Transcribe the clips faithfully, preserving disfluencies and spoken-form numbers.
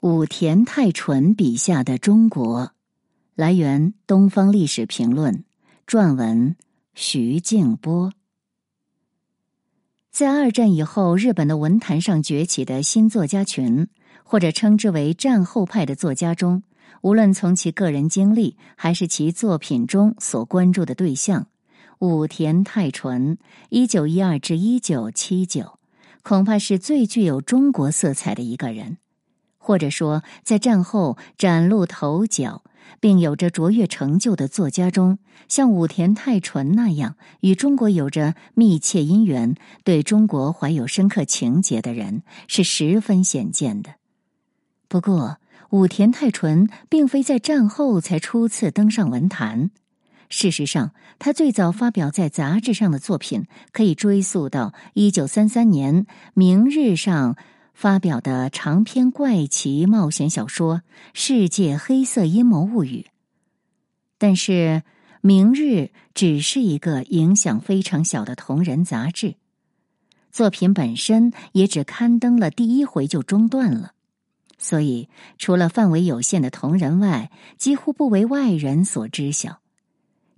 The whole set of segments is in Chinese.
武田泰淳笔下的中国。来源《东方历史评论》，撰文徐静波。在二战以后，日本的文坛上崛起的新作家群，或者称之为战后派的作家中，无论从其个人经历还是其作品中所关注的对象，武田泰淳 一九一二 至一九七九 恐怕是最具有中国色彩的一个人。或者说，在战后崭露头角并有着卓越成就的作家中，像武田泰淳那样与中国有着密切因缘、对中国怀有深刻情结的人是十分显见的。不过，武田泰淳并非在战后才初次登上文坛。事实上，他最早发表在杂志上的作品可以追溯到一九三三年《明日》上发表的长篇怪奇冒险小说《世界黑色阴谋物语》。但是，《明日》只是一个影响非常小的同人杂志，作品本身也只刊登了第一回就中断了，所以除了范围有限的同人外，几乎不为外人所知晓。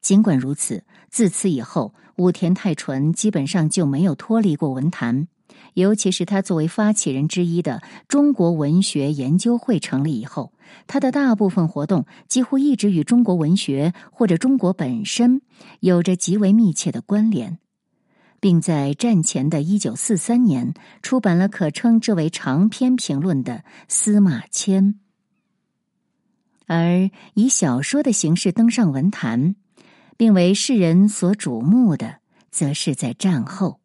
尽管如此，自此以后，武田泰淳基本上就没有脱离过文坛。尤其是他作为发起人之一的中国文学研究会成立以后，他的大部分活动几乎一直与中国文学或者中国本身有着极为密切的关联，并在战前的一九四三年出版了可称之为长篇评论的《司马迁》。而以小说的形式登上文坛，并为世人所瞩目的，则是在战后。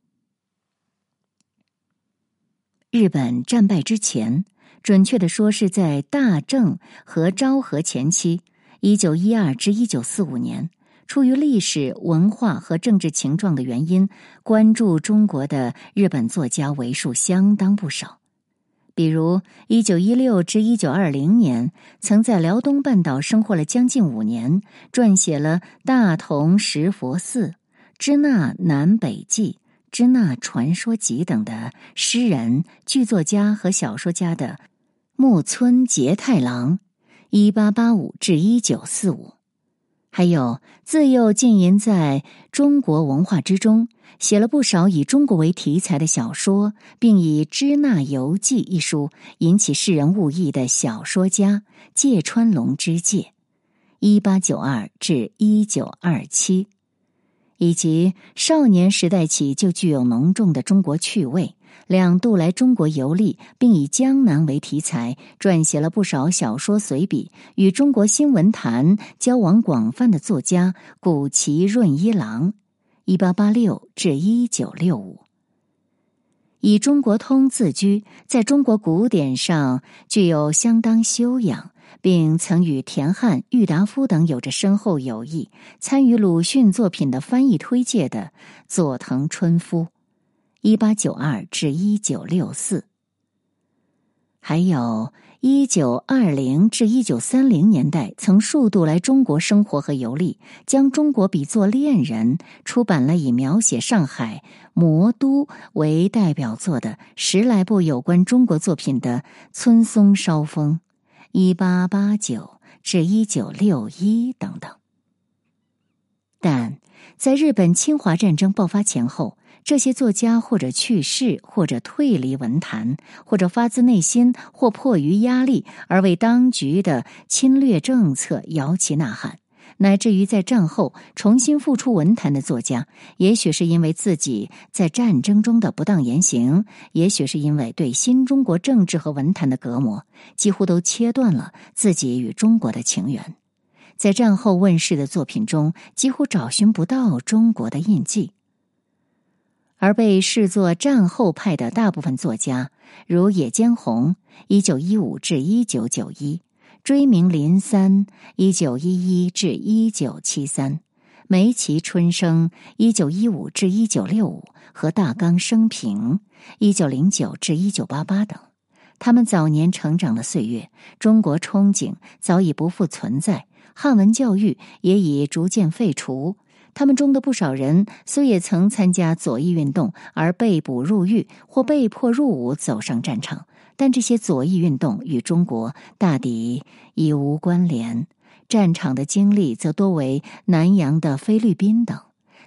日本战败之前，准确地说是在大正和昭和前期 一九一二 至一九四五年，出于历史、文化和政治情状的原因，关注中国的日本作家为数相当不少。比如一九一六至一九二零年曾在辽东半岛生活了将近五年，撰写了《大同石佛寺》《支那南北记》《支那传说集》等的诗人、剧作家和小说家的木村节太郎 一八八五 至一九四五， 还有自幼浸淫在中国文化之中，写了不少以中国为题材的小说，并以《支那游记》一书引起世人误议的小说家芥川龙之介 一八九二 至一九二七，以及少年时代起就具有浓重的中国趣味，两度来中国游历，并以江南为题材撰写了不少小说随笔，与中国新文坛交往广泛的作家谷崎润一郎 一八八六 至一九六五，以中国通自居，在中国古典上具有相当修养，并曾与田汉、郁达夫等有着深厚友谊，参与鲁迅作品的翻译推介的佐藤春夫 一八九二 至一九六四， 还有一九二零至一九三零年代曾数度来中国生活和游历，将中国比作恋人，出版了以描写上海、魔都为代表作的十来部有关中国作品的村松稍风一八八九至一九六一等等。但在日本侵华战争爆发前后，这些作家或者去世，或者退离文坛，或者发自内心或迫于压力而为当局的侵略政策摇旗呐喊，乃至于在战后重新复出文坛的作家，也许是因为自己在战争中的不当言行，也许是因为对新中国政治和文坛的隔膜，几乎都切断了自己与中国的情缘。在战后问世的作品中，几乎找寻不到中国的印记。而被视作战后派的大部分作家，如野间宏 一九一五 至一九九一，追名林三 一九一一 至一九七三，梅崎春生 一九一五 至一九六五和大冈升平 一九零九 至一九八八等，他们早年成长的岁月，中国憧憬早已不复存在，汉文教育也已逐渐废除，他们中的不少人虽也曾参加左翼运动而被捕入狱或被迫入伍走上战场，但这些左翼运动与中国大抵已无关联，战场的经历则多为南洋的菲律宾等。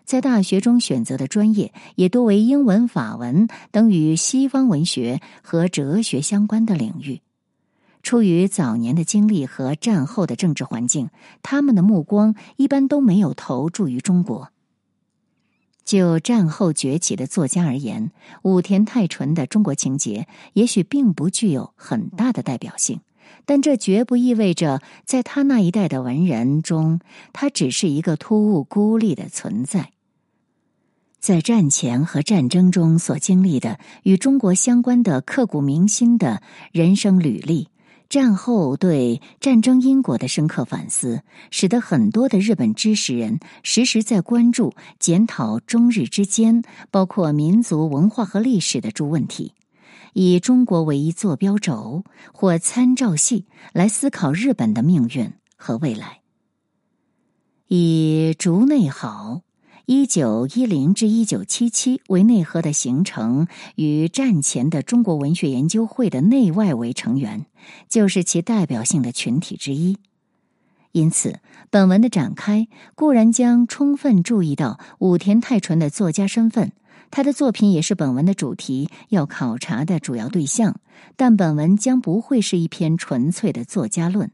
在大学中选择的专业也多为英文、法文等与西方文学和哲学相关的领域。出于早年的经历和战后的政治环境，他们的目光一般都没有投注于中国。就战后崛起的作家而言，武田泰淳的中国情结也许并不具有很大的代表性，但这绝不意味着在他那一代的文人中，他只是一个突兀孤立的存在。在战前和战争中所经历的与中国相关的刻骨铭心的人生履历，战后对战争因果的深刻反思，使得很多的日本知识人时时在关注检讨中日之间包括民族文化和历史的诸问题，以中国为一坐标轴或参照系来思考日本的命运和未来。以竹内好一九一零至一九七七为内核的形成与战前的中国文学研究会的内外围成员，就是其代表性的群体之一。因此，本文的展开固然将充分注意到武田泰淳的作家身份，他的作品也是本文的主题要考察的主要对象，但本文将不会是一篇纯粹的作家论，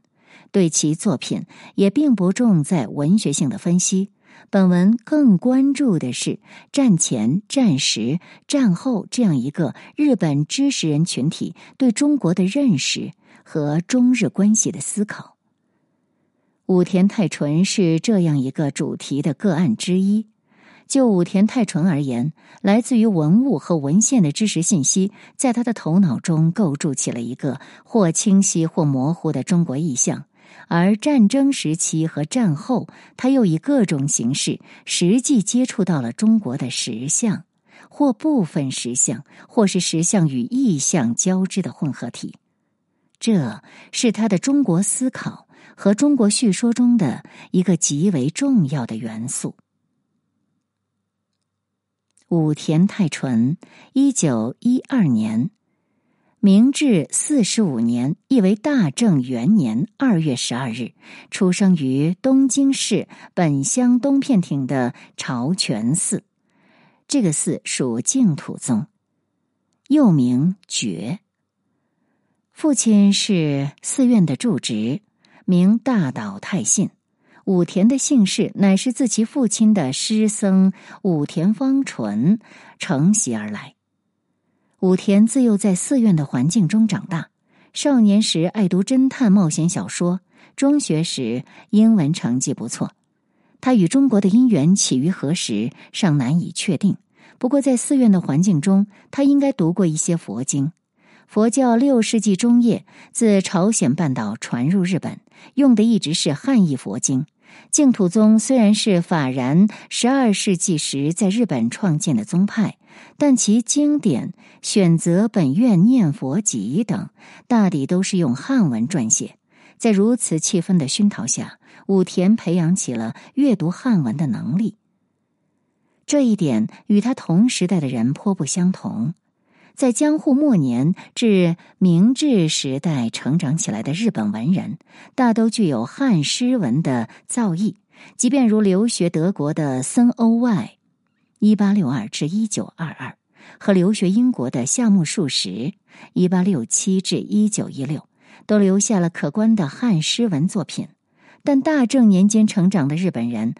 对其作品也并不重在文学性的分析。本文更关注的是战前、战时、战后这样一个日本知识人群体对中国的认识和中日关系的思考。武田泰淳是这样一个主题的个案之一。就武田泰淳而言，来自于文物和文献的知识信息在他的头脑中构筑起了一个或清晰或模糊的中国意象，而战争时期和战后，他又以各种形式实际接触到了中国的实相，或部分实相，或是实相与意象交织的混合体。这是他的中国思考和中国叙说中的一个极为重要的元素。武田泰淳一九一二年明治四十五年，亦为大正元年二月十二日，出生于东京市本乡东片町的朝泉寺。这个寺属净土宗，又名觉。父亲是寺院的住职，名大岛泰信。武田的姓氏乃是自其父亲的师僧武田方纯承袭而来。武田自幼在寺院的环境中长大，少年时爱读侦探冒险小说，中学时英文成绩不错。他与中国的因缘起于何时尚难以确定，不过在寺院的环境中，他应该读过一些佛经。佛教六世纪中叶自朝鲜半岛传入日本，用的一直是汉译佛经。净土宗虽然是法然十二世纪时在日本创建的宗派，但其经典《选择本愿念佛集》等大抵都是用汉文撰写。在如此气氛的熏陶下，武田培养起了阅读汉文的能力。这一点与他同时代的人颇不相同。在江户末年至明治时代成长起来的日本文人，大都具有汉诗文的造诣，即便如留学德国的森欧外一八六二至一九二二和留学英国的夏目漱石一八六七至一九一六都留下了可观的汉诗文作品，但大正年间成长的日本人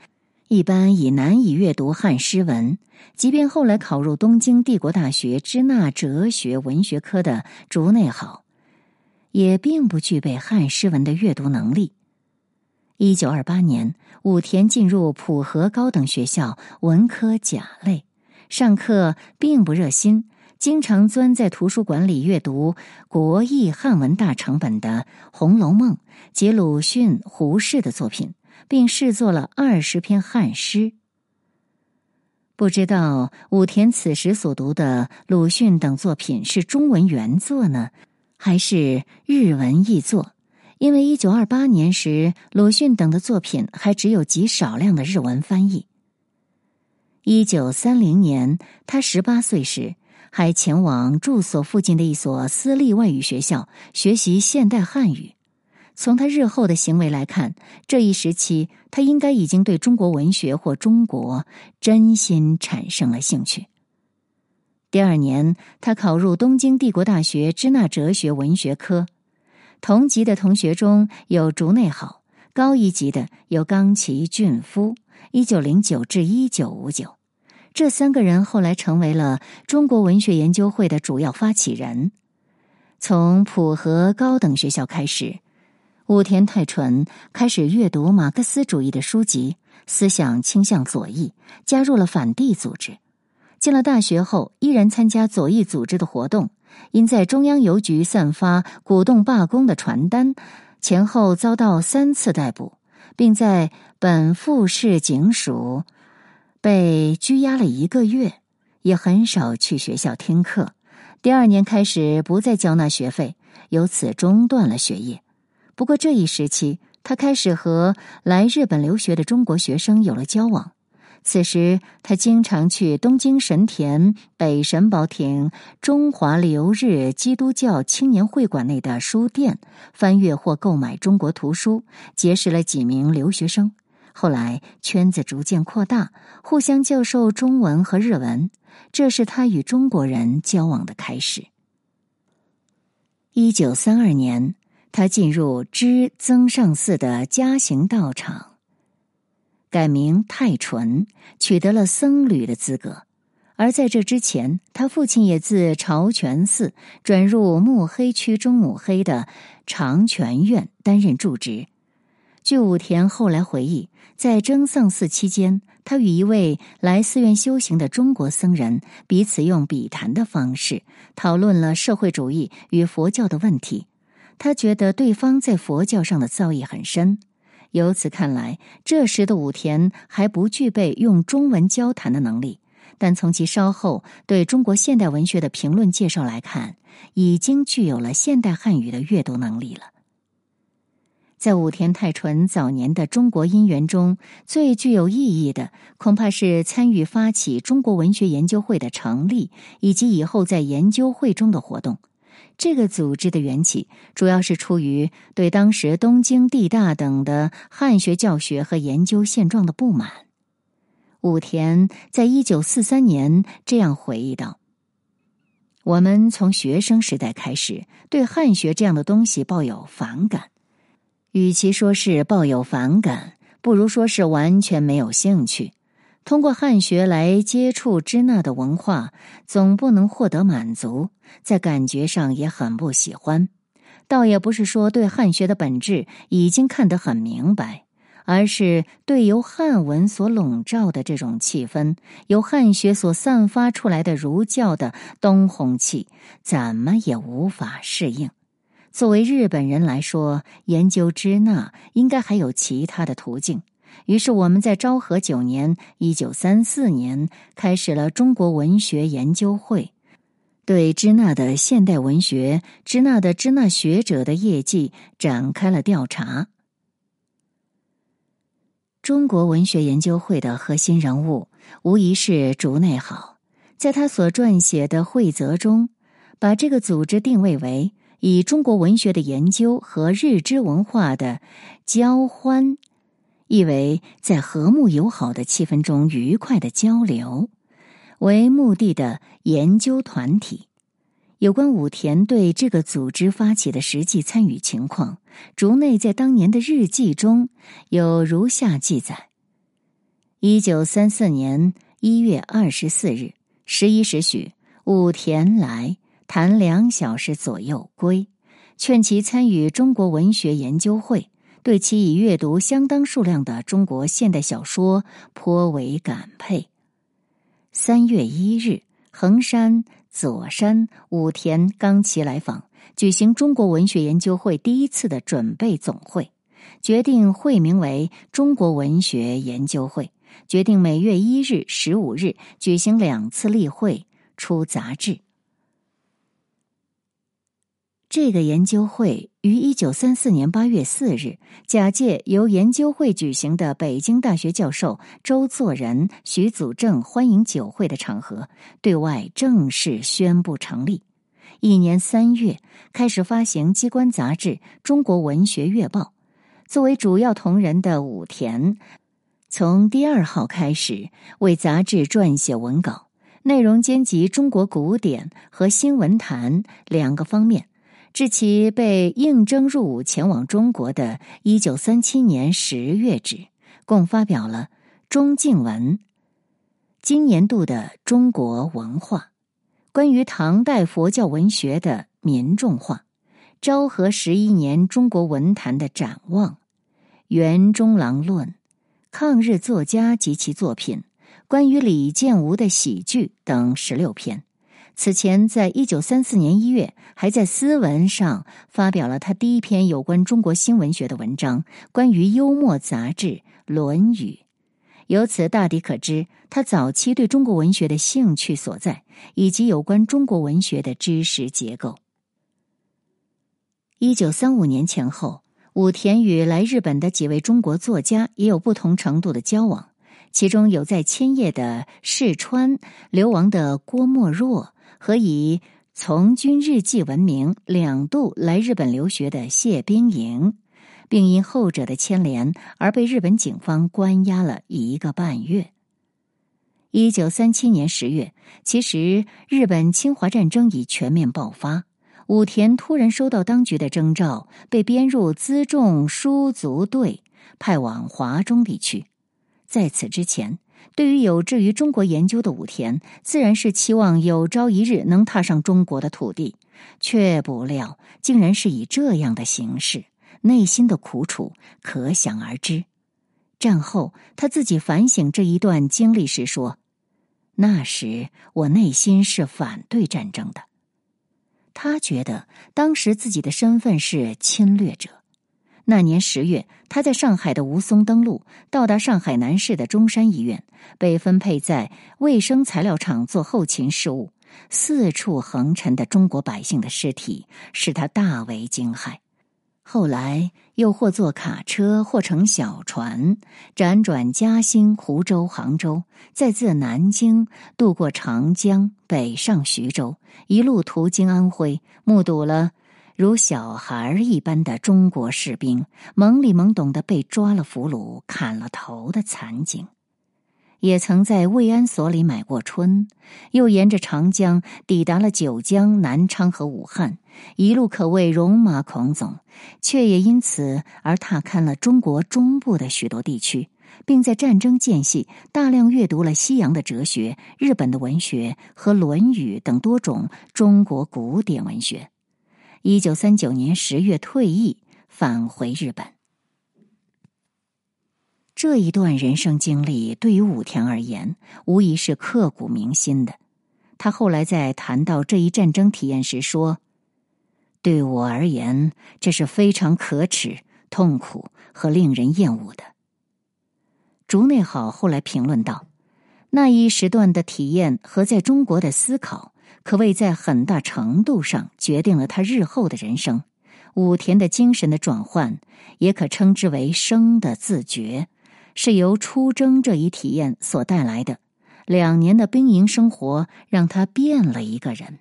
一般已难以阅读汉诗文，即便后来考入东京帝国大学支那哲学文学科的竹内好，也并不具备汉诗文的阅读能力。一九二八年，武田进入浦和高等学校文科甲类，上课并不热心，经常钻在图书馆里阅读国译汉文大成本的《红楼梦》及鲁迅、胡适的作品，并试作了二十篇汉诗。不知道武田此时所读的鲁迅等作品是中文原作呢，还是日文译作？因为一九二八年时，鲁迅等的作品还只有极少量的日文翻译。一九三零年，他十八岁时，还前往住所附近的一所私立外语学校学习现代汉语。从他日后的行为来看，这一时期他应该已经对中国文学或中国真心产生了兴趣。第二年，他考入东京帝国大学支那哲学文学科。同级的同学中有竹内好，高一级的有冈崎俊夫 一九零九至一九五九 这三个人后来成为了中国文学研究会的主要发起人。从浦和高等学校开始，武田泰纯开始阅读马克思主义的书籍，思想倾向左翼，加入了反帝组织。进了大学后，依然参加左翼组织的活动，因在中央邮局散发鼓动罢工的传单，前后遭到三次逮捕，并在本富市警署被拘押了一个月，也很少去学校听课。第二年开始不再交纳学费，由此中断了学业。不过这一时期，他开始和来日本留学的中国学生有了交往。此时，他经常去东京神田北神保町中华留日基督教青年会馆内的书店翻阅或购买中国图书，结识了几名留学生。后来，圈子逐渐扩大，互相教授中文和日文，这是他与中国人交往的开始。一九三二年，他进入知增上寺的嘉行道场，改名泰纯，取得了僧侣的资格。而在这之前，他父亲也自朝泉寺转入目黑区中目黑的长泉院担任住职。据武田后来回忆，在增上寺期间，他与一位来寺院修行的中国僧人彼此用笔谈的方式讨论了社会主义与佛教的问题。他觉得对方在佛教上的造诣很深，由此看来，这时的武田还不具备用中文交谈的能力，但从其稍后对中国现代文学的评论介绍来看，已经具有了现代汉语的阅读能力了。在武田泰纯早年的中国因缘中，最具有意义的恐怕是参与发起中国文学研究会的成立，以及以后在研究会中的活动。这个组织的缘起主要是出于对当时东京帝大等的汉学教学和研究现状的不满。武田在一九四三年这样回忆道：我们从学生时代开始对汉学这样的东西抱有反感，与其说是抱有反感，不如说是完全没有兴趣。通过汉学来接触支那的文化，总不能获得满足，在感觉上也很不喜欢。倒也不是说对汉学的本质已经看得很明白，而是对由汉文所笼罩的这种气氛，由汉学所散发出来的儒教的东烘气，怎么也无法适应。作为日本人来说，研究支那应该还有其他的途径。于是我们在昭和九年一九三四年开始了中国文学研究会，对支那的现代文学、支那的支那学者的业绩展开了调查。中国文学研究会的核心人物无疑是竹内好，在他所撰写的会则中，把这个组织定位为以中国文学的研究和日支文化的交欢，意为在和睦友好的气氛中愉快的交流为目的的研究团体。有关武田对这个组织发起的实际参与情况，竹内在当年的日记中有如下记载：一九三四年一月二十四日十一时许，武田来谈两小时左右归，劝其参与中国文学研究会，对其已阅读相当数量的中国现代小说颇为感佩。三月一日，横山、佐山、武田、冈崎来访，举行中国文学研究会第一次的准备总会，决定会名为中国文学研究会，决定每月一日、十五日举行两次例会，出杂志。这个研究会于一九三四年八月四日，假借由研究会举行的北京大学教授周作人、徐祖正欢迎酒会的场合，对外正式宣布成立。一年三月，开始发行机关杂志《中国文学月报》。作为主要同仁的武田，从第二号开始为杂志撰写文稿，内容兼及中国古典和新文坛两个方面，至其被应征入伍前往中国的一九三七年十月止，共发表了《中静文》今年度的中国文化、关于唐代佛教文学的民众化、昭和十一年中国文坛的展望、袁中郎论、抗日作家及其作品、关于李建吾的喜剧等十六篇。此前在一九三四年一月还在《斯文》上发表了他第一篇有关中国新文学的文章，关于幽默杂志《论语》。由此大抵可知他早期对中国文学的兴趣所在，以及有关中国文学的知识结构。一九三五年前后，武田与来日本的几位中国作家也有不同程度的交往，其中有在千叶的市川、流亡的郭沫若和以从军日记闻名两度来日本留学的谢冰莹，并因后者的牵连而被日本警方关押了一个半月。一九三七年十月，其实日本侵华战争已全面爆发，武田突然收到当局的征召，被编入辎重输足队，派往华中地区。在此之前，对于有志于中国研究的武田，自然是期望有朝一日能踏上中国的土地，却不料竟然是以这样的形式，内心的苦楚可想而知。战后他自己反省这一段经历时说，那时我内心是反对战争的。他觉得当时自己的身份是侵略者。那年十月，他在上海的吴淞登陆，到达上海南市的中山医院，被分配在卫生材料厂做后勤事务。四处横陈的中国百姓的尸体使他大为惊骇。后来又或坐卡车，或乘小船，辗转嘉兴、湖州、杭州，再自南京渡过长江，北上徐州，一路途经安徽，目睹了如小孩一般的中国士兵懵里懵懂地被抓了俘虏、砍了头的惨景。也曾在慰安所里买过春，又沿着长江抵达了九江、南昌和武汉，一路可谓戎马倥偬，却也因此而踏勘了中国中部的许多地区，并在战争间隙大量阅读了西洋的哲学、日本的文学和《论语》等多种中国古典文学。一九三九年十月退役，返回日本。这一段人生经历对于武田而言，无疑是刻骨铭心的。他后来在谈到这一战争体验时说，对我而言，这是非常可耻、痛苦和令人厌恶的。竹内好后来评论道，那一时段的体验和在中国的思考，可谓在很大程度上决定了他日后的人生。武田的精神的转换，也可称之为生的自觉，是由出征这一体验所带来的。两年的兵营生活让他变了一个人。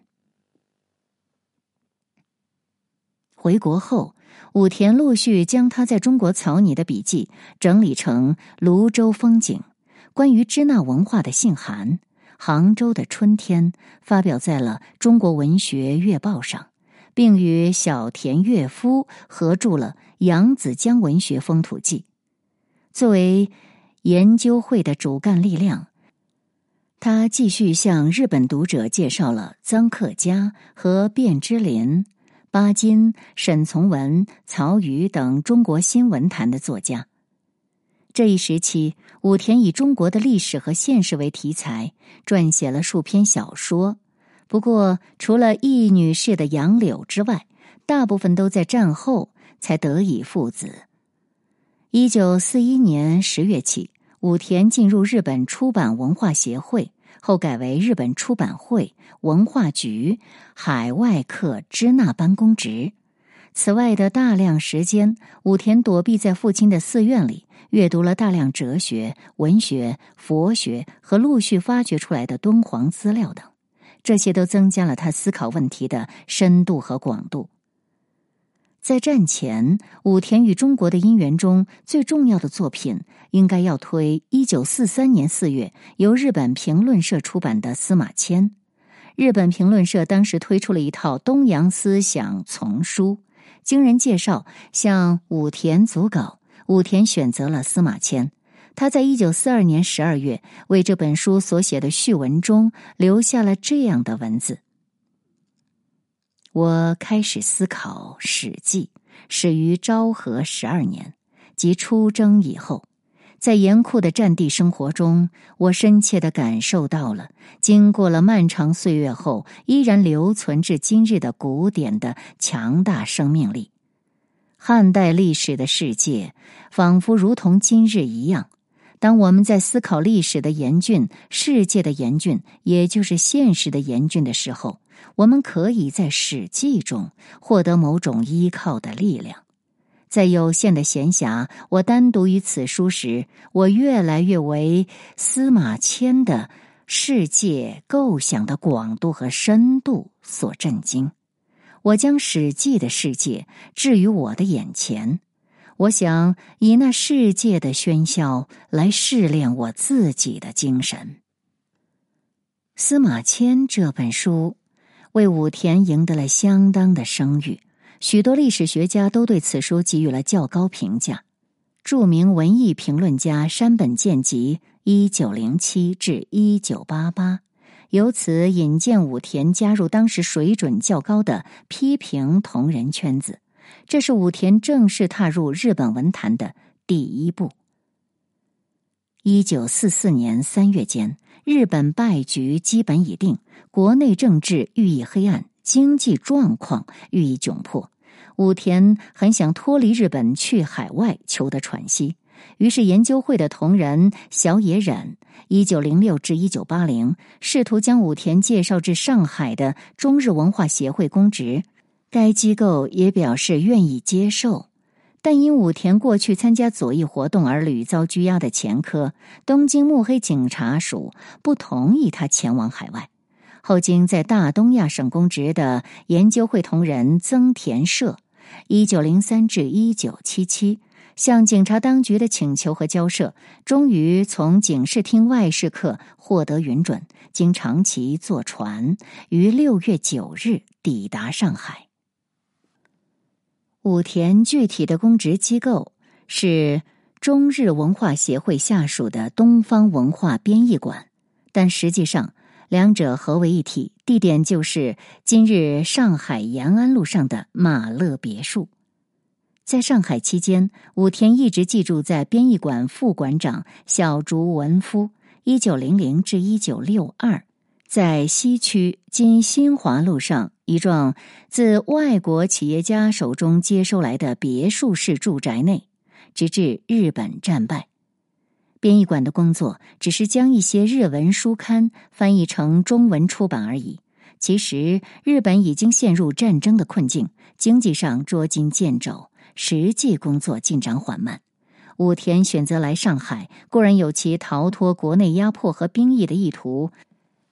回国后，武田陆续将他在中国草拟的笔记整理成《泸州风景》、关于支那文化的信函、杭州的春天，发表在了《中国文学月报》上，并与小田岳夫合著了《扬子江文学风土记》。作为研究会的主干力量，他继续向日本读者介绍了臧克家和卞之琳、巴金、沈从文、曹禺等中国新文坛的作家。这一时期，武田以中国的历史和现实为题材，撰写了数篇小说。不过，除了一女士的《杨柳》之外，大部分都在战后才得以赋子。一九四一年十月起，武田进入日本出版文化协会，后改为日本出版会文化局海外课支那班公职。此外的大量时间，武田躲避在父亲的寺院里，阅读了大量哲学、文学、佛学和陆续发掘出来的敦煌资料等，这些都增加了他思考问题的深度和广度。在战前，武田与中国的因缘中最重要的作品，应该要推一九四三年四月由日本评论社出版的《司马迁》。日本评论社当时推出了一套东洋思想丛书，经人介绍向武田组稿，武田选择了司马迁。他在一九四二年十二月为这本书所写的序文中留下了这样的文字：我开始思考《史记》始于昭和十二年，即出征以后。在严酷的战地生活中，我深切地感受到了经过了漫长岁月后依然留存至今日的古典的强大生命力。汉代历史的世界仿佛如同今日一样，当我们在思考历史的严峻、世界的严峻，也就是现实的严峻的时候，我们可以在《史记》中获得某种依靠的力量。在有限的闲暇，我单独于此书时，我越来越为司马迁的世界构想的广度和深度所震惊。我将《史记》的世界置于我的眼前，我想以那世界的喧嚣来试炼我自己的精神。司马迁这本书为武田赢得了相当的声誉。许多历史学家都对此书给予了较高评价。著名文艺评论家山本健吉 一九零七至一九八八 由此引荐武田加入当时水准较高的批评同人圈子，这是武田正式踏入日本文坛的第一步。一九四四年三月间，日本败局基本已定，国内政治愈以黑暗，经济状况愈以窘迫，武田很想脱离日本去海外求得喘息，于是研究会的同人小野忍 一九零六至一九八零 试图将武田介绍至上海的中日文化协会公职，该机构也表示愿意接受，但因武田过去参加左翼活动而屡遭拘押的前科，东京幕黑警察署不同意他前往海外。后经在大东亚省公职的研究会同人增田社 一九零三至一九七七 向警察当局的请求和交涉，终于从警视厅外事课获得允准，经长崎坐船于六月九日抵达上海。武田具体的公职机构是中日文化协会下属的东方文化编译馆，但实际上两者合为一体，地点就是今日上海延安路上的马勒别墅。在上海期间，武田一直寄住在编译馆副馆长小竹文夫 一九零零至一九六二 在西区今新华路上一幢自外国企业家手中接收来的别墅式住宅内，直至日本战败。编译馆的工作只是将一些日文书刊翻译成中文出版而已。其实，日本已经陷入战争的困境，经济上捉襟见肘，实际工作进展缓慢。武田选择来上海，固然有其逃脱国内压迫和兵役的意图，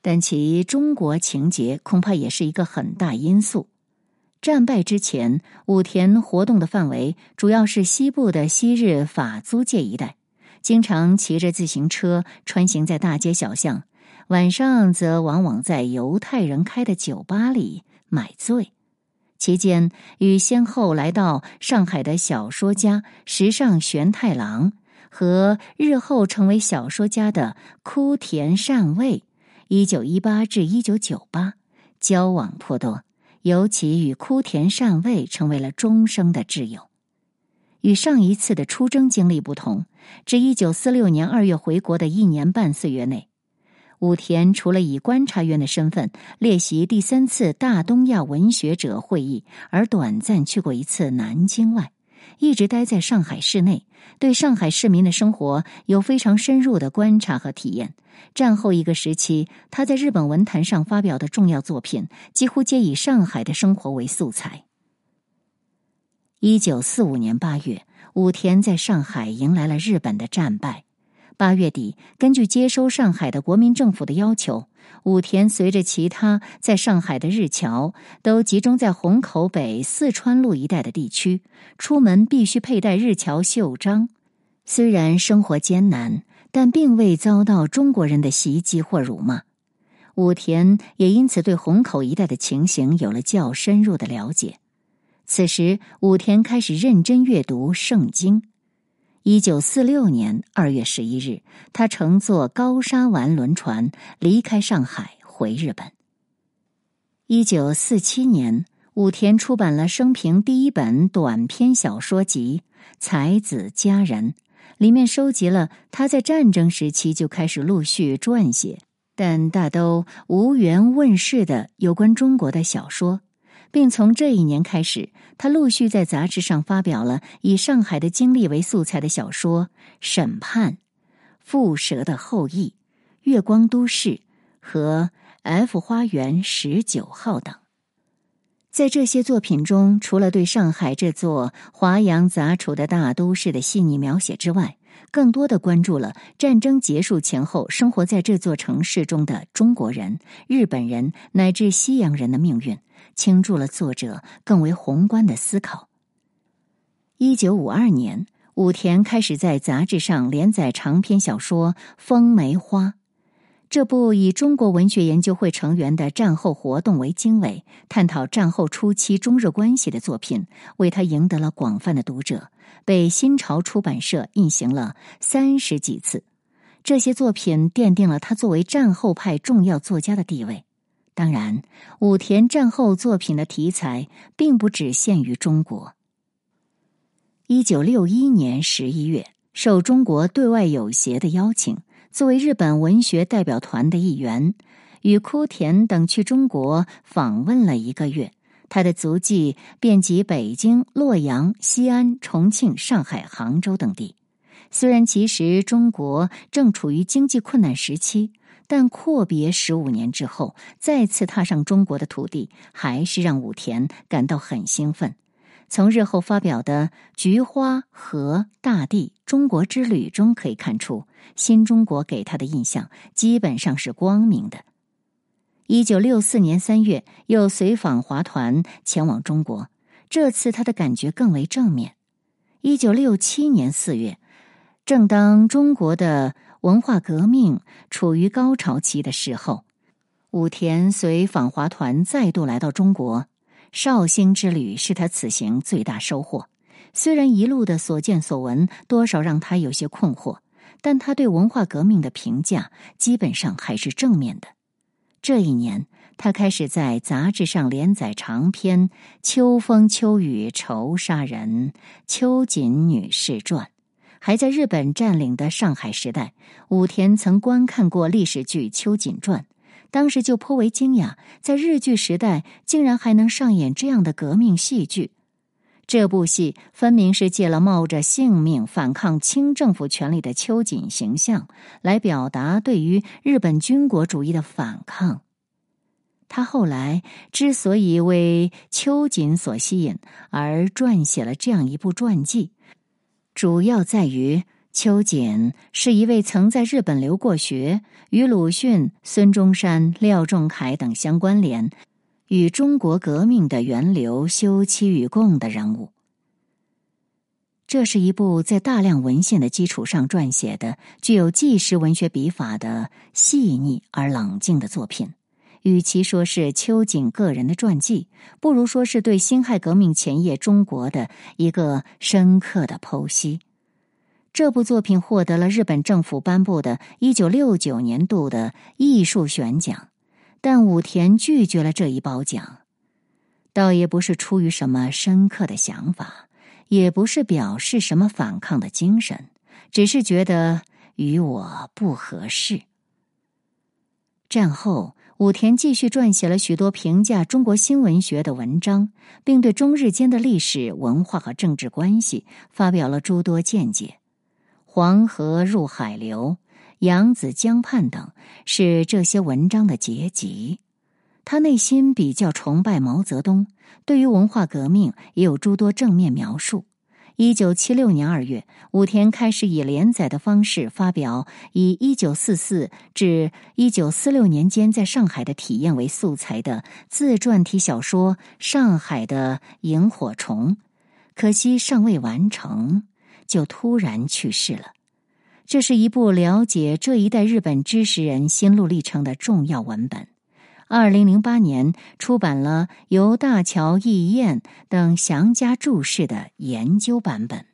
但其中国情结恐怕也是一个很大因素。战败之前，武田活动的范围主要是西部的西日法租界一带。经常骑着自行车穿行在大街小巷，晚上则往往在犹太人开的酒吧里买醉。期间与先后来到上海的小说家时尚玄太郎和日后成为小说家的枯田善卫 一九一八至一九九八 交往颇多，尤其与枯田善卫成为了终生的挚友。与上一次的出征经历不同，至一九四六年二月回国的一年半岁月内，武田除了以观察员的身份列席第三次大东亚文学者会议而短暂去过一次南京外，一直待在上海市内，对上海市民的生活有非常深入的观察和体验。战后一个时期，他在日本文坛上发表的重要作品几乎皆以上海的生活为素材。一九四五年八月，武田在上海迎来了日本的战败。八月底，根据接收上海的国民政府的要求，武田随着其他在上海的日侨都集中在虹口北四川路一带的地区，出门必须佩戴日侨袖章。虽然生活艰难，但并未遭到中国人的袭击或辱骂。武田也因此对虹口一带的情形有了较深入的了解。此时，武田开始认真阅读圣经。一九四六年二月十一日，他乘坐高沙丸轮船离开上海回日本。一九四七年，武田出版了生平第一本短篇小说集《才子佳人》，里面收集了他在战争时期就开始陆续撰写，但大都无缘问世的有关中国的小说。并从这一年开始，他陆续在杂志上发表了以上海的经历为素材的小说《审判》、《蝮蛇的后裔》、《月光都市》和《F 花园十九号》等。在这些作品中，除了对上海这座华洋杂处的大都市的细腻描写之外，更多的关注了战争结束前后生活在这座城市中的中国人、日本人乃至西洋人的命运，倾注了作者更为宏观的思考。一九五二年，武田开始在杂志上连载长篇小说《风梅花》。这部以中国文学研究会成员的战后活动为经纬，探讨战后初期中日关系的作品，为他赢得了广泛的读者，被新潮出版社印行了三十几次。这些作品奠定了他作为战后派重要作家的地位。当然，武田战后作品的题材并不只限于中国。一九六一年十一月，受中国对外友协的邀请，作为日本文学代表团的一员，与枯田等去中国访问了一个月，他的足迹遍及北京、洛阳、西安、重庆、上海、杭州等地。虽然其实中国正处于经济困难时期，但阔别十五年之后，再次踏上中国的土地，还是让武田感到很兴奋。从日后发表的《菊花和大地中国之旅》中可以看出，新中国给他的印象基本上是光明的。一九六四年三月，又随访华团前往中国，这次他的感觉更为正面。一九六七年四月，正当中国的文化革命处于高潮期的时候，武田随访华团再度来到中国。绍兴之旅是他此行最大收获，虽然一路的所见所闻多少让他有些困惑，但他对文化革命的评价基本上还是正面的。这一年，他开始在杂志上连载长篇《秋风秋雨愁杀人》《秋瑾女士传》。还在日本占领的上海时代，武田曾观看过历史剧《秋瑾传》，当时就颇为惊讶，在日剧时代竟然还能上演这样的革命戏剧。这部戏分明是借了冒着性命反抗清政府权力的秋瑾形象，来表达对于日本军国主义的反抗。他后来之所以为秋瑾所吸引，而撰写了这样一部传记，主要在于秋瑾是一位曾在日本留过学，与鲁迅、孙中山、廖仲恺等相关联，与中国革命的源流休戚与共的人物。这是一部在大量文献的基础上撰写的、具有纪实文学笔法的细腻而冷静的作品。与其说是秋瑾个人的传记，不如说是对辛亥革命前夜中国的一个深刻的剖析。这部作品获得了日本政府颁布的一九六九年度的艺术选奖，但武田拒绝了这一褒奖，倒也不是出于什么深刻的想法，也不是表示什么反抗的精神，只是觉得与我不合适。战后，武田继续撰写了许多评价中国新文学的文章，并对中日间的历史、文化和政治关系发表了诸多见解。黄河入海流、扬子江畔等是这些文章的结集。他内心比较崇拜毛泽东，对于文化革命也有诸多正面描述。一九七六年二月，武田开始以连载的方式发表以一九四四至一九四六年间在上海的体验为素材的自传体小说《上海的萤火虫》，可惜尚未完成就突然去世了。这是一部了解这一代日本知识人心路历程的重要文本。二零零八年出版了由大桥义彦等详加注释的研究版本。